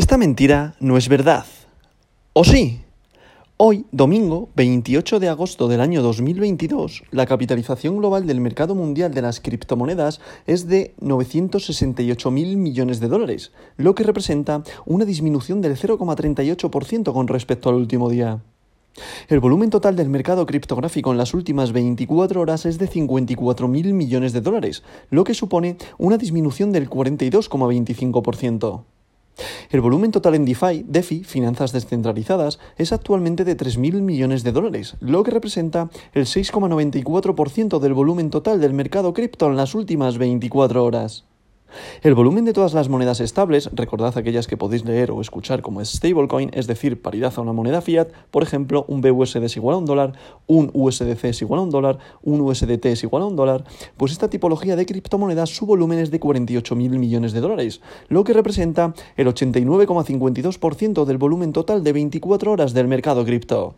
Esta mentira no es verdad. ¿O sí? Hoy, domingo 28 de agosto del año 2022, la capitalización global del mercado mundial de las criptomonedas es de 968.000 millones de dólares, lo que representa una disminución del 0,38% con respecto al último día. El volumen total del mercado criptográfico en las últimas 24 horas es de 54.000 millones de dólares, lo que supone una disminución del 42,25%. El volumen total en DeFi, finanzas descentralizadas, es actualmente de 3.000 millones de dólares, lo que representa el 6,94% del volumen total del mercado cripto en las últimas 24 horas. El volumen de todas las monedas estables, recordad aquellas que podéis leer o escuchar como stablecoin, es decir, paridad a una moneda fiat, por ejemplo, un BUSD es igual a $1, un USDC es igual a $1, un USDT es igual a $1, pues esta tipología de criptomonedas su volumen es de 48.000 millones de dólares, lo que representa el 89,52% del volumen total de 24 horas del mercado cripto.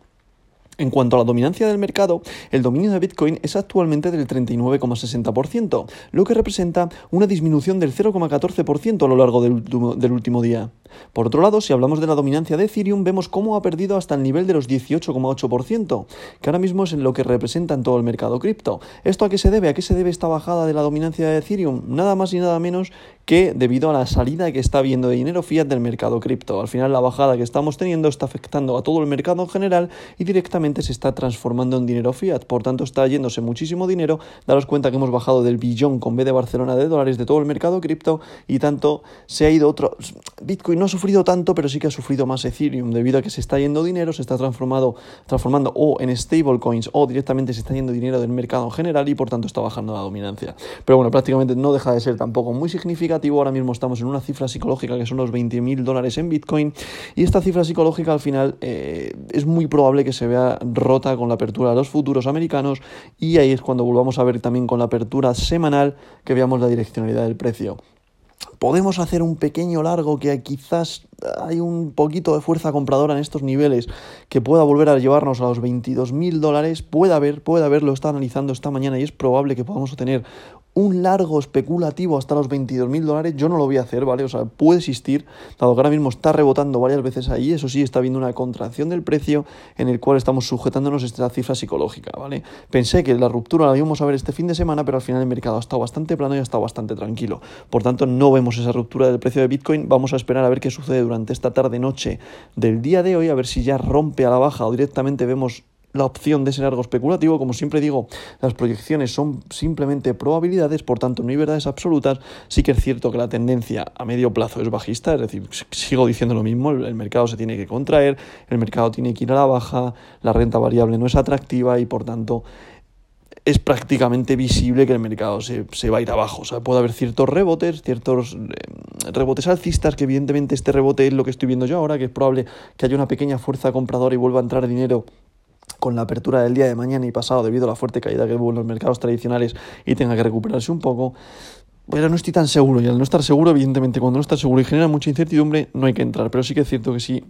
En cuanto a la dominancia del mercado, el dominio de Bitcoin es actualmente del 39,60%, lo que representa una disminución del 0,14% a lo largo del último día. Por otro lado, si hablamos de la dominancia de Ethereum, vemos cómo ha perdido hasta el nivel de los 18,8%, que ahora mismo es en lo que representa en todo el mercado cripto. ¿Esto a qué se debe? ¿A qué se debe esta bajada de la dominancia de Ethereum? Nada más y nada menos que debido a la salida que está habiendo de dinero fiat del mercado cripto. Al final, la bajada que estamos teniendo está afectando a todo el mercado en general y directamente se está transformando en dinero fiat. Por tanto, está yéndose muchísimo dinero. Daros cuenta que hemos bajado del billón con B de Barcelona de dólares de todo el mercado cripto y tanto se ha ido otro. Bitcoin no ha sufrido tanto, pero sí que ha sufrido más Ethereum debido a que se está yendo dinero, se está transformando o en stablecoins o directamente se está yendo dinero del mercado en general y por tanto está bajando la dominancia. Pero bueno, prácticamente no deja de ser tampoco muy significativo. Ahora mismo estamos en una cifra psicológica que son los $20.000 en Bitcoin y esta cifra psicológica al final es muy probable que se vea rota con la apertura de los futuros americanos y ahí es cuando volvamos a ver también con la apertura semanal que veamos la direccionalidad del precio. Podemos hacer un pequeño largo que quizás hay un poquito de fuerza compradora en estos niveles que pueda volver a llevarnos a los $22.000. Puede haber, lo está analizando esta mañana y es probable que podamos tener un largo especulativo hasta los $22.000, yo no lo voy a hacer, ¿vale? O sea, puede existir, dado que ahora mismo está rebotando varias veces ahí, eso sí, está habiendo una contracción del precio en el cual estamos sujetándonos a esta cifra psicológica, ¿vale? Pensé que la ruptura la íbamos a ver este fin de semana, pero al final el mercado ha estado bastante plano y ha estado bastante tranquilo. Por tanto, no vemos esa ruptura del precio de Bitcoin, vamos a esperar a ver qué sucede durante esta tarde-noche del día de hoy, a ver si ya rompe a la baja o directamente vemos la opción de ese largo especulativo. Como siempre digo, las proyecciones son simplemente probabilidades, por tanto no hay verdades absolutas. Sí que es cierto que la tendencia a medio plazo es bajista, es decir, sigo diciendo lo mismo, el mercado se tiene que contraer, el mercado tiene que ir a la baja, la renta variable no es atractiva y por tanto es prácticamente visible que el mercado se va a ir abajo. O sea, puede haber ciertos rebotes alcistas, que evidentemente este rebote es lo que estoy viendo yo ahora, que es probable que haya una pequeña fuerza compradora y vuelva a entrar dinero con la apertura del día de mañana y pasado debido a la fuerte caída que hubo en los mercados tradicionales y tenga que recuperarse un poco. Pero no estoy tan seguro y al no estar seguro, evidentemente, cuando no estás seguro y genera mucha incertidumbre, no hay que entrar. Pero sí que es cierto que si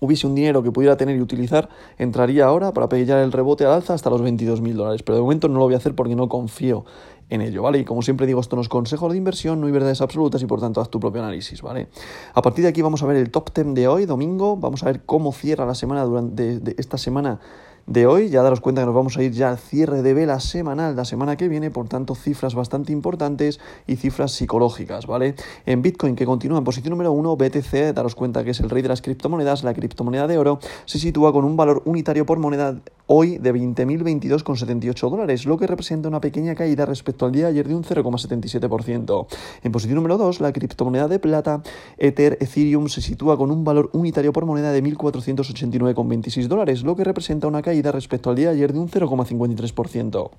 hubiese un dinero que pudiera tener y utilizar, entraría ahora para pillar el rebote al alza hasta los $22.000. Pero de momento no lo voy a hacer porque no confío en ello, ¿vale? Y como siempre digo, esto no es consejo de inversión, no hay verdades absolutas y por tanto haz tu propio análisis, ¿vale? A partir de aquí vamos a ver el top 10 de hoy, domingo, vamos a ver cómo cierra la semana durante esta semana de hoy. Ya daros cuenta que nos vamos a ir ya al cierre de vela semanal la semana que viene, por tanto cifras bastante importantes y cifras psicológicas, ¿vale? En Bitcoin, que continúa en posición número 1, BTC, daros cuenta que es el rey de las criptomonedas, la criptomoneda de oro, se sitúa con un valor unitario por moneda hoy de 20.022,78 dólares, lo que representa una pequeña caída respecto al día de ayer de un 0,77%. En posición número 2, la criptomoneda de plata, Ether, Ethereum, se sitúa con un valor unitario por moneda de 1.489,26 dólares, lo que representa una caída respecto al día de ayer de un 0,53%.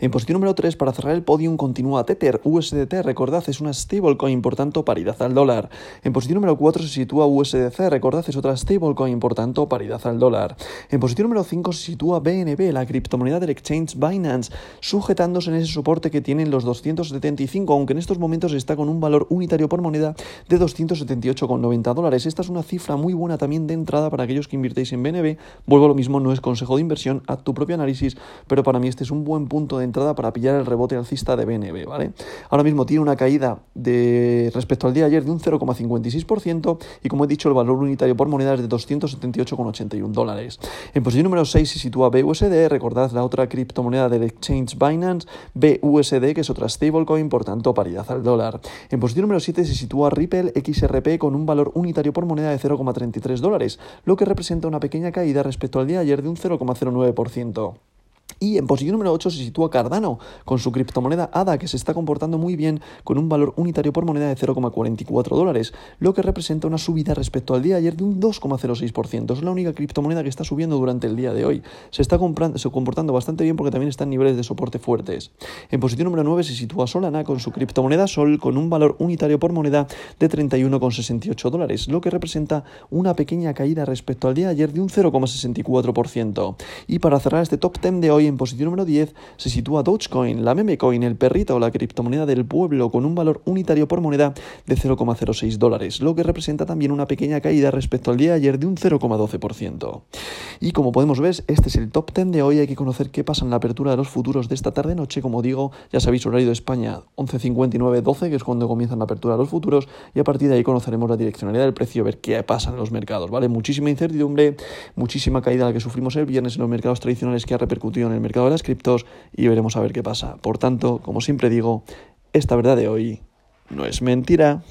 En posición número 3, para cerrar el podium, continúa Tether, USDT, recordad, es una stablecoin, por tanto, paridad al dólar. En posición número 4 se sitúa USDC, recordad, es otra stablecoin, por tanto, paridad al dólar. En posición número 5 se sitúa BNB, la criptomoneda del exchange Binance, sujetándose en ese soporte que tienen los 275, aunque en estos momentos está con un valor unitario por moneda de 278,90 dólares. Esta es una cifra muy buena también de entrada para aquellos que invirtéis en BNB. Vuelvo a lo mismo, no es consejo de inversión, haz tu propio análisis, pero para mí este es un buen punto punto de entrada para pillar el rebote alcista de BNB, ¿vale? Ahora mismo tiene una caída respecto al día de ayer de un 0,56% y, como he dicho, el valor unitario por moneda es de $278,81. En posición número 6 se sitúa BUSD, recordad la otra criptomoneda del exchange Binance, BUSD, que es otra stablecoin, por tanto paridad al dólar. En posición número 7 se sitúa Ripple XRP con un valor unitario por moneda de $0,33, lo que representa una pequeña caída respecto al día de ayer de un 0,09%. Y en posición número 8 se sitúa Cardano, con su criptomoneda ADA, que se está comportando muy bien, con un valor unitario por moneda de $0,44, lo que representa una subida respecto al día de ayer de un 2,06%. Es la única criptomoneda que está subiendo durante el día de hoy. Se está comportando bastante bien porque también está en niveles de soporte fuertes. En posición número 9 se sitúa Solana, con su criptomoneda Sol, con un valor unitario por moneda de $31,68, lo que representa una pequeña caída respecto al día de ayer de un 0,64%. Y para cerrar este top 10 de hoy, en posición número 10 se sitúa Dogecoin, la memecoin, el perrito, la criptomoneda del pueblo, con un valor unitario por moneda de $0,06, lo que representa también una pequeña caída respecto al día de ayer de un 0,12%. Y como podemos ver, este es el top 10 de hoy. Hay que conocer qué pasa en la apertura de los futuros de esta tarde-noche. Como digo, ya sabéis, horario de España 11:59, 12, que es cuando comienzan la apertura de los futuros, y a partir de ahí conoceremos la direccionalidad del precio, ver qué pasa en los mercados, ¿vale? Muchísima incertidumbre, muchísima caída la que sufrimos el viernes en los mercados tradicionales, que ha repercutido en el mercado de las criptos, y veremos a ver qué pasa. Por tanto, como siempre digo, esta verdad de hoy no es mentira.